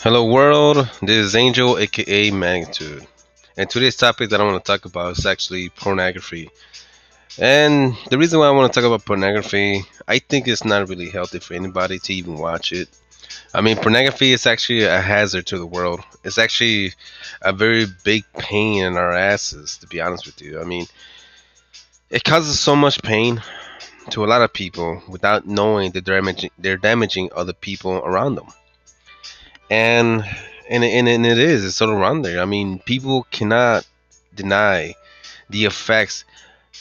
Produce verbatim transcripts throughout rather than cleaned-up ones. Hello world, this is Angel aka Magnitude, and today's topic that I want to talk about is actually pornography. And the reason why I want to talk about pornography, I think it's not really healthy for anybody to even watch it. I mean, pornography is actually a hazard to the world. It's actually a very big pain in our asses, to be honest with you. I mean, it causes so much pain to a lot of people without knowing that they're damaging, they're damaging other people around them. And and and, and it is it's all around there. I mean, people cannot deny the effects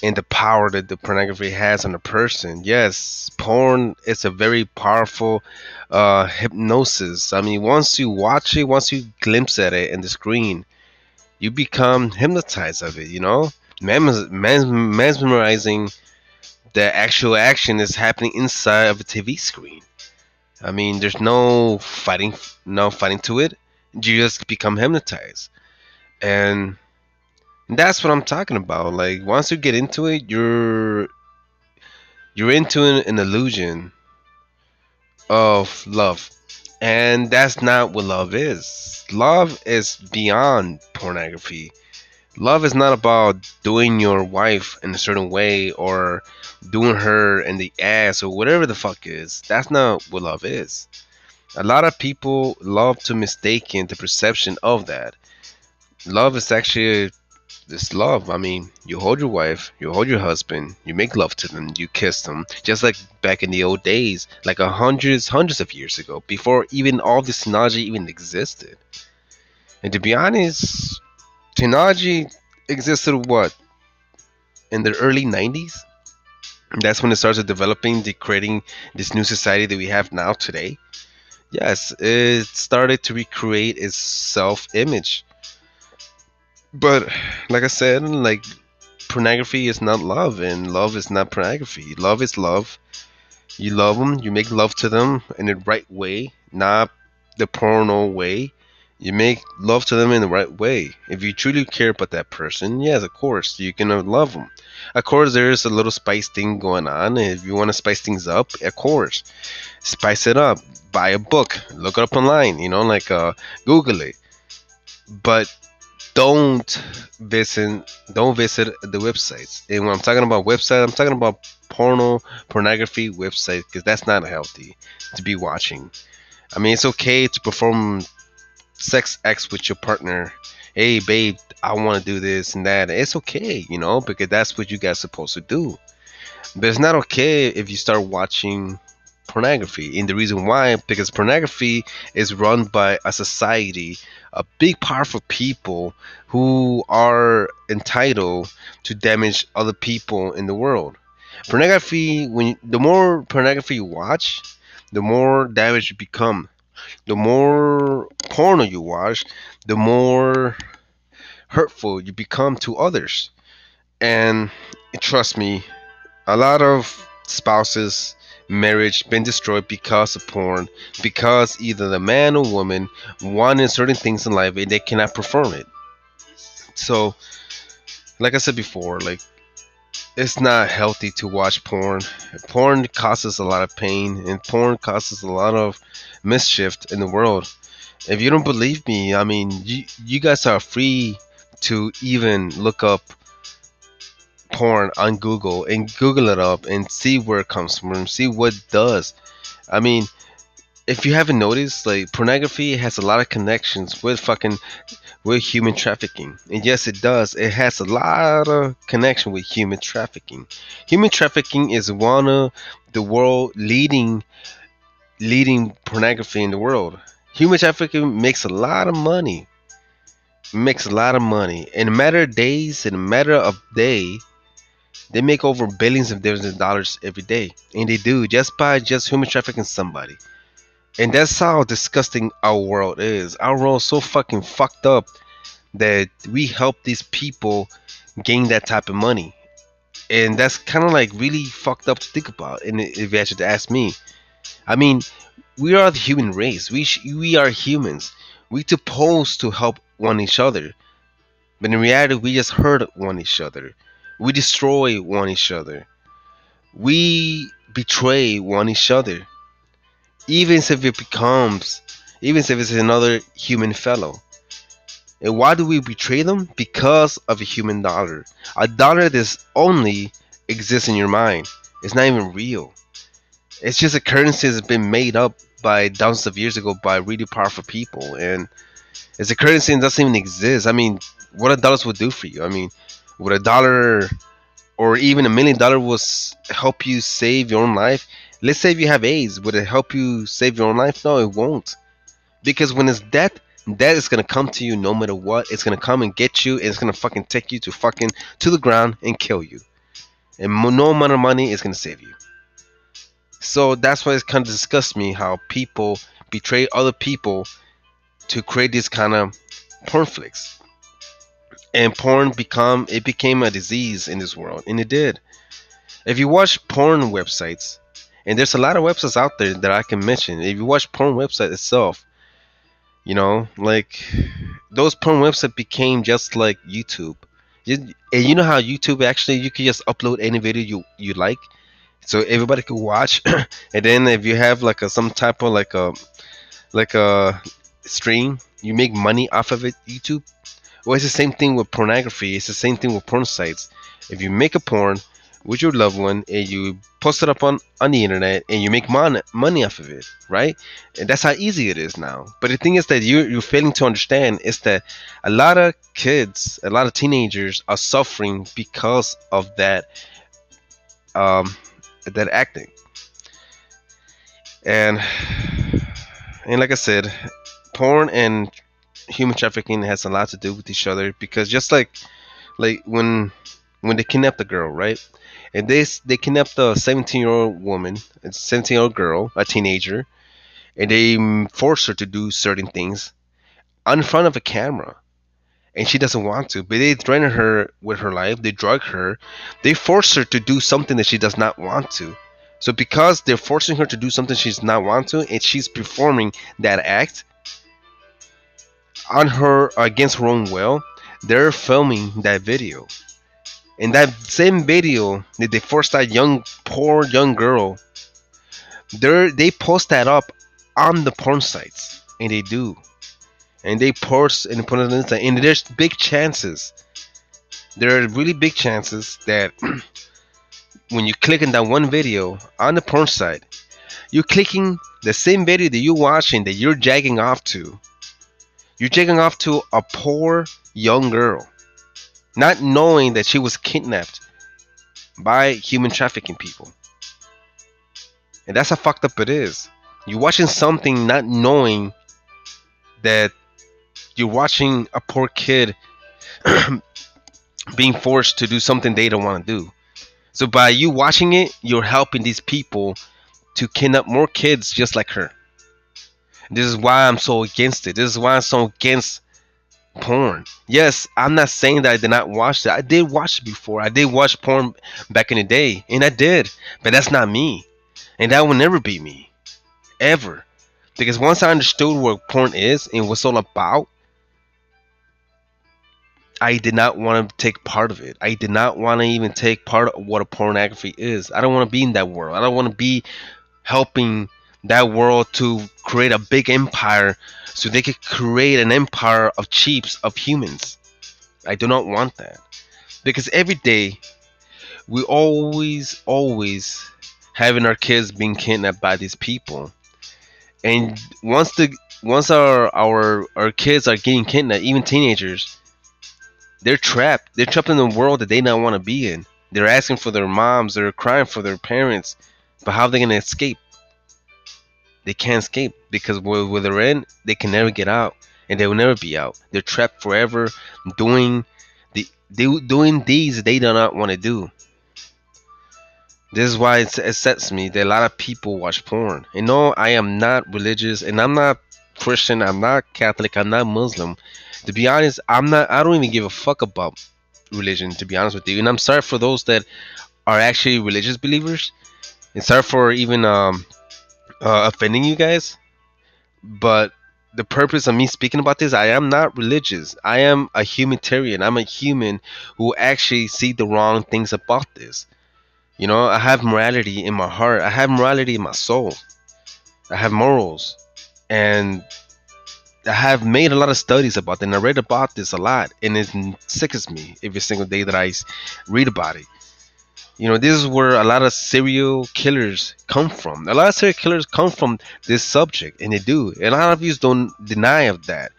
and the power that the pornography has on a person. Yes, porn is a very powerful uh, hypnosis. I mean, once you watch it, once you glimpse at it in the screen, you become hypnotized of it. You know, Mes- mes- mesmerizing the actual action is happening inside of a T V screen. I mean, there's no fighting, no fighting to it. You just become hypnotized, and that's what I'm talking about. Like, once you get into it, you're you're into an, an illusion of love, and that's not what love is. Love is beyond pornography. Love is not about doing your wife in a certain way or doing her in the ass or whatever the fuck is. That's not what love is. A lot of people love to mistake the perception of that. Love is actually this love. I mean, you hold your wife, you hold your husband, you make love to them, you kiss them. Just like back in the old days, like a hundreds, hundreds of years ago, before even all this technology even existed. And to be honest, technology existed what, in the early nineties? That's when it started developing, the creating this new society that we have now today. Yes, it started to recreate its self-image. But like I said, like, pornography is not love, and love is not pornography. Love is love. You love them, you make love to them in the right way, not the porno way. You make love to them in the right way. If you truly care about that person, yes, of course, you're going to love them. Of course, there is a little spice thing going on. If you want to spice things up, of course, spice it up. Buy a book. Look it up online, you know, like uh, Google it. But don't visit, don't visit the websites. And when I'm talking about websites, I'm talking about porno, pornography websites, because that's not healthy to be watching. I mean, it's okay to perform sex acts with your partner. Hey babe, I want to do this and that. It's okay, you know, because that's what you guys are supposed to do. But it's not okay if you start watching pornography. And the reason why, because pornography is run by a society, a big powerful people who are entitled to damage other people in the world. Pornography, when you, the more pornography you watch, the more damage you become. The more porno you watch, the more hurtful you become to others. And trust me, a lot of spouses, marriage been destroyed because of porn, because either the man or woman wanted certain things in life and they cannot perform it. So like I said before, like, it's not healthy to watch porn. Porn causes a lot of pain, and porn causes a lot of mischief in the world. If you don't believe me, I mean, you, you guys are free to even look up porn on Google and Google it up and see where it comes from, see what it does. I mean, if you haven't noticed, like, pornography has a lot of connections with fucking with human trafficking. And yes, it does. It has a lot of connection with human trafficking. Human trafficking is one of the world leading leading pornography in the world. Human trafficking makes a lot of money. Makes a lot of money. In a matter of days, in a matter of day, they make over billions of dollars every day. And they do just by just human trafficking somebody. And that's how disgusting our world is. Our world is so fucking fucked up that we help these people gain that type of money. And that's kind of like really fucked up to think about. And if you actually ask me, I mean, we are the human race. We sh- we are humans. We're supposed to help one each other. But in reality, we just hurt one each other. We destroy one each other. We betray one each other. Even if it becomes, even if it's another human fellow. And why do we betray them? Because of a human dollar. A dollar that only exists in your mind. It's not even real. It's just a currency that's been made up by thousands of years ago by really powerful people. And it's a currency that doesn't even exist. I mean, what a dollar would do for you. I mean, would a dollar or even a million dollar was help you save your own life? Let's say if you have AIDS, would it help you save your own life? No, it won't. Because when it's death, death is going to come to you no matter what. It's going to come and get you. And it's going to fucking take you to fucking to the ground and kill you. And no amount of money is going to save you. So that's why it's kind of disgusts me how people betray other people to create this kind of porn flicks. And porn become it became a disease in this world, and it did. If you watch porn websites, and there's a lot of websites out there that I can mention. If you watch porn website itself, you know, like those porn websites became just like YouTube. And you know how YouTube actually you can just upload any video you you like. So everybody could watch, and then if you have like a some type of like a like a stream, you make money off of it. YouTube. Well, it's the same thing with pornography. It's the same thing with porn sites. If you make a porn with your loved one and you post it up on on the internet and you make mon money off of it, right? And that's how easy it is now. But the thing is that you you're failing to understand is that a lot of kids, a lot of teenagers are suffering because of that. Um. that acting and and like I said, porn and human trafficking has a lot to do with each other, because just like like when when they kidnapped the girl, right? And they they kidnapped the seventeen year old woman, a seventeen year old girl, a teenager, and they forced her to do certain things in front of a camera, and she doesn't want to, but they drain her with her life. They drug her. They force her to do something that she does not want to. So because they're forcing her to do something she does not want to, and she's performing that act on her against her own will, they're filming that video. And that same video that they forced that young, poor young girl, they they post that up on the porn sites, and they do. And they post and put it inside, and there's big chances. There are really big chances that when you click on that one video on the porn site, you're clicking the same video that you're watching that you're jacking off to. You're jacking off to a poor young girl, not knowing that she was kidnapped by human trafficking people. And that's how fucked up it is. You're watching something not knowing that you're watching a poor kid being forced to do something they don't want to do. So by you watching it, you're helping these people to kidnap more kids just like her. This is why I'm so against it. This is why I'm so against porn. Yes, I'm not saying that I did not watch that. I did watch it before. I did watch porn back in the day, and I did. But that's not me, and that will never be me, ever. Because once I understood what porn is and what's all about, I did not want to take part of it. I did not want to even take part of what a pornography is. I don't want to be in that world. I don't want to be helping that world to create a big empire so they could create an empire of cheats, of humans. I do not want that. Because every day, we always, always having our kids being kidnapped by these people. And once the once our our our kids are getting kidnapped, even teenagers, they're trapped. They're trapped in a world that they don't want to be in. They're asking for their moms. They're crying for their parents. But how are they gonna escape? They can't escape, because where, where they're in, they can never get out, and they will never be out. They're trapped forever, doing the they, doing deeds they do not want to do. This is why it upsets me that a lot of people watch porn. And no, I am not religious, and I'm not Christian, I'm not Catholic, I'm not Muslim. To be honest, I'm not. I don't even give a fuck about religion, to be honest with you. And I'm sorry for those that are actually religious believers. And sorry for even um, uh, offending you guys. But the purpose of me speaking about this, I am not religious. I am a humanitarian. I'm a human who actually see the wrong things about this. You know, I have morality in my heart. I have morality in my soul. I have morals. And I have made a lot of studies about it, and I read about this a lot, and it sickens me every single day that I read about it. You know, this is where a lot of serial killers come from. A lot of serial killers come from this subject, and they do. And a lot of you don't deny of that.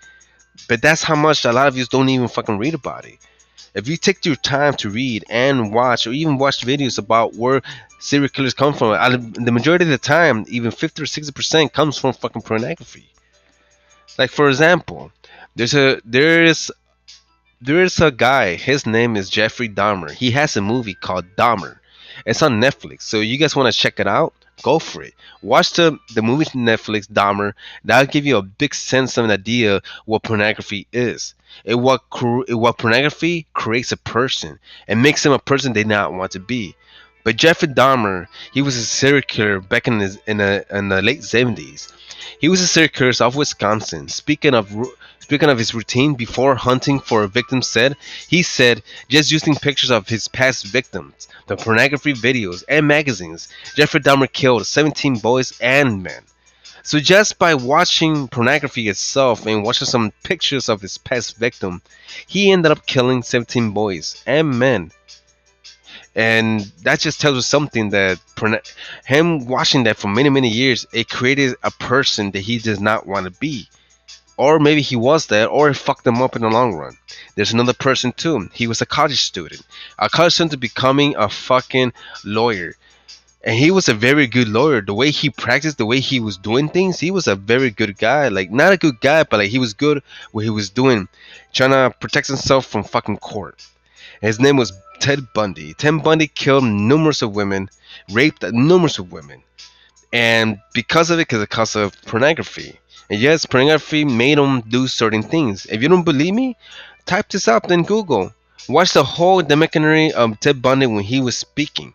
But that's how much a lot of you don't even fucking read about it. If you take your time to read and watch, or even watch videos about where serial killers come from, the majority of the time, even fifty or sixty percent comes from fucking pornography. Like, for example, there's a there's there's a guy. His name is Jeffrey Dahmer. He has a movie called Dahmer. It's on Netflix. So you guys want to check it out? Go for it. Watch the the movie Netflix Dahmer. That'll give you a big sense of an idea what pornography is. It what what pornography creates a person and makes him a person they not want to be. But Jeffrey Dahmer, he was a serial killer back in his, in, a, in the late seventies. He was a serial killer out of Wisconsin. Speaking of speaking of his routine before hunting for a victim, said he said just using pictures of his past victims, the pornography videos and magazines. Jeffrey Dahmer killed seventeen boys and men. So just by watching pornography itself and watching some pictures of his past victim, he ended up killing seventeen boys and men. And that just tells us something, that him watching that for many, many years, it created a person that he does not want to be. Or maybe he was that, or it fucked him up in the long run. There's another person too. He was a college student. A college student becoming a fucking lawyer. And he was a very good lawyer. The way he practiced, the way he was doing things, he was a very good guy. Like, not a good guy, but like, he was good what he was doing. Trying to protect himself from fucking court. His name was Ted Bundy. Ted Bundy killed numerous of women, raped numerous of women, and because of it, because of pornography. And yes, pornography made him do certain things. If you don't believe me, type this up, then Google. Watch the whole documentary of Ted Bundy when he was speaking,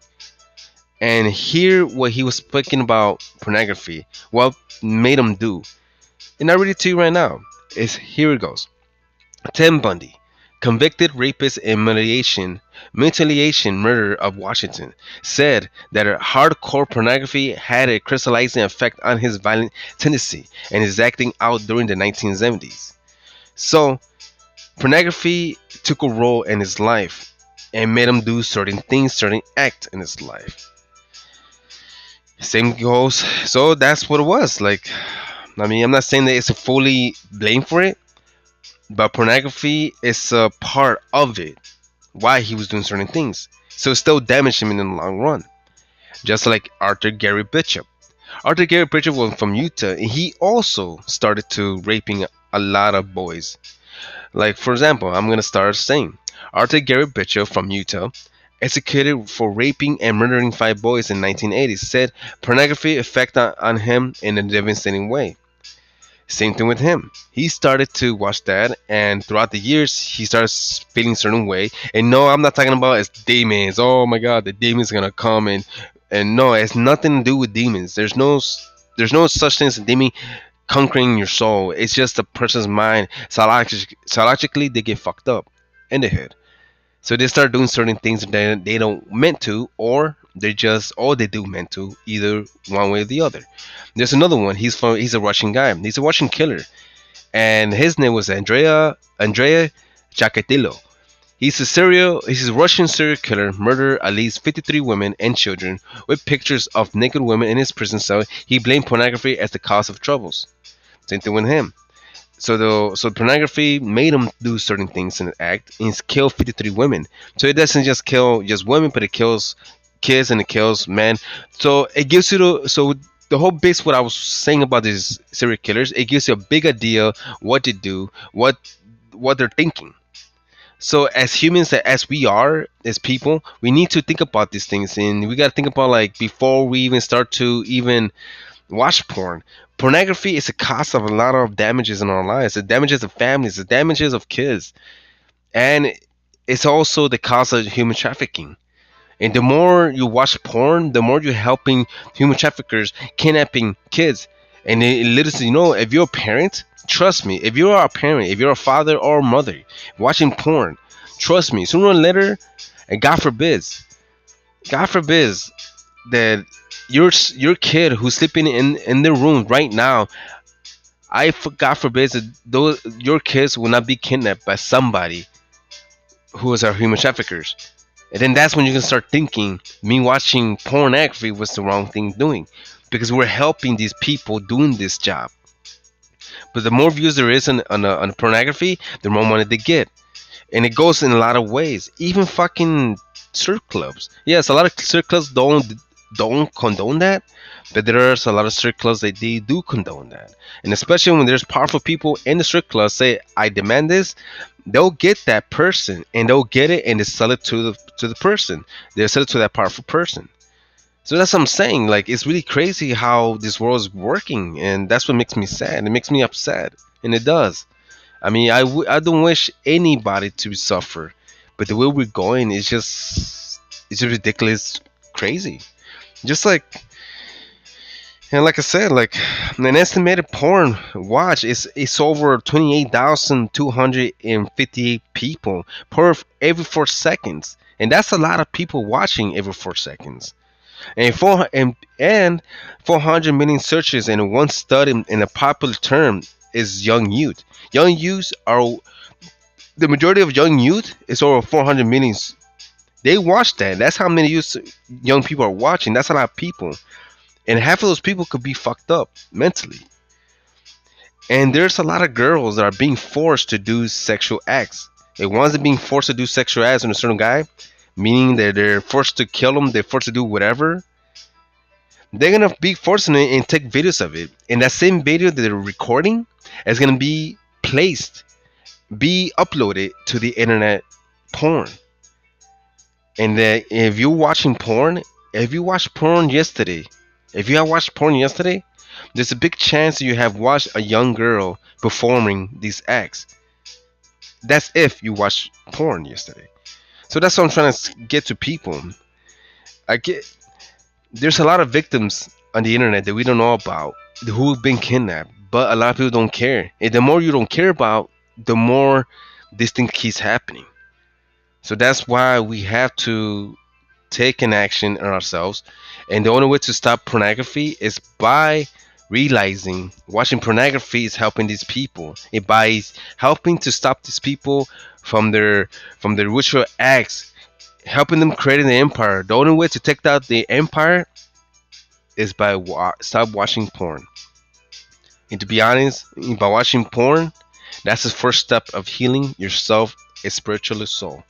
and hear what he was speaking about pornography, what made him do. And I read it to you right now. It's, here it goes. Ted Bundy. Convicted rapist and mutilation, mutilation murderer of Washington, said that hardcore pornography had a crystallizing effect on his violent tendency and his acting out during the nineteen seventies. So, pornography took a role in his life and made him do certain things, certain acts in his life. Same goes, so that's what it was. Like, I mean, I'm not saying that it's a fully blame for it, but pornography is a part of it, why he was doing certain things. So it still damaged him in the long run. Just like Arthur Gary Bishop. Arthur Gary Bishop was from Utah, and he also started to raping a lot of boys. Like, for example, I'm going to start saying, Arthur Gary Bishop from Utah, executed for raping and murdering five boys in nineteen eighty, said pornography affected on, on him in a devastating way. Same thing with him. He started to watch that, and throughout the years, he started feeling a certain way. And no, I'm not talking about it's demons. Oh my God, the demons gonna come and and no, it's nothing to do with demons. There's no there's no such thing as a demon conquering your soul. It's just a person's mind. Psychologically, they get fucked up in the head, so they start doing certain things that they don't meant to, or they just all they do meant to, either one way or the other. There's another one. He's from he's a Russian guy. He's a Russian killer, and his name was Andrea Andrea Chikatilo. He's a serial he's a Russian serial killer. Murdered at least fifty-three women and children with pictures of naked women in his prison cell. He blamed pornography as the cause of troubles. Same thing with him. So the so pornography made him do certain things in the act, and he's killed fifty-three women. So it doesn't just kill just women, but it kills kids and it kills men. So it gives you the, so the whole base what I was saying about these serial killers, it gives you a big idea what to do, what what they're thinking. So as humans, as we are, as people, we need to think about these things, and we gotta think about, like, before we even start to even watch porn. Pornography is a cause of a lot of damages in our lives. It damages of families, it damages of kids, and it's also the cause of human trafficking. And the more you watch porn, the more you're helping human traffickers kidnapping kids. And it, it literally, you know, if you're a parent Trust me, if you're a parent, if you're a father or a mother watching porn, trust me, sooner or later, and God forbids, God forbids that your your kid who's sleeping in, in their room right now, I God forbids that those, your kids will not be kidnapped by somebody who is our human traffickers. And then that's when you can start thinking, me watching pornography was the wrong thing doing, because we're helping these people doing this job. But the more views there is on, on, on pornography, the more money they get. And it goes in a lot of ways. Even fucking strip clubs. Yes, a lot of strip clubs don't don't condone that. But there's a lot of strip clubs that they do condone that. And especially when there's powerful people in the strip club say, I demand this. They'll get that person. And they'll get it and they sell it to the, to the person. They'll sell it to that powerful person. So that's what I'm saying. Like, it's really crazy how this world is working. And that's what makes me sad. It makes me upset. And it does. I mean, I, w I don't wish anybody to suffer, but the way we're going is just, it's just ridiculous, crazy. Just like, and like I said, like an estimated porn watch is it's over twenty-eight thousand two hundred fifty-eight people per every four seconds, and that's a lot of people watching every four seconds. And four and and four hundred million searches in one study in a popular term. Is young youth. Young youth are the majority of young youth is over four hundred million. They watch that. That's how many youth, young people are watching. That's a lot of people, and half of those people could be fucked up mentally. And there's a lot of girls that are being forced to do sexual acts. And once they're being forced to do sexual acts on a certain guy, meaning that they're forced to kill them, they're forced to do whatever. They're gonna be forcing it and take videos of it, and that same video that they're recording is gonna be placed, be uploaded to the internet porn. And that if you're watching porn, if you watched porn yesterday, if you have watched porn yesterday, there's a big chance you have watched a young girl performing these acts. That's if you watched porn yesterday. So that's what I'm trying to get to people. I get. There's a lot of victims on the internet that we don't know about who've been kidnapped, but a lot of people don't care. And the more you don't care about, the more this thing keeps happening. So that's why we have to take an action on ourselves. And the only way to stop pornography is by realizing watching pornography is helping these people. It by helping to stop these people from their from their ritual acts. Helping them create an empire. The only way to take out the empire is by wa stop watching porn. And to be honest, by watching porn, that's the first step of healing yourself, a spiritual soul.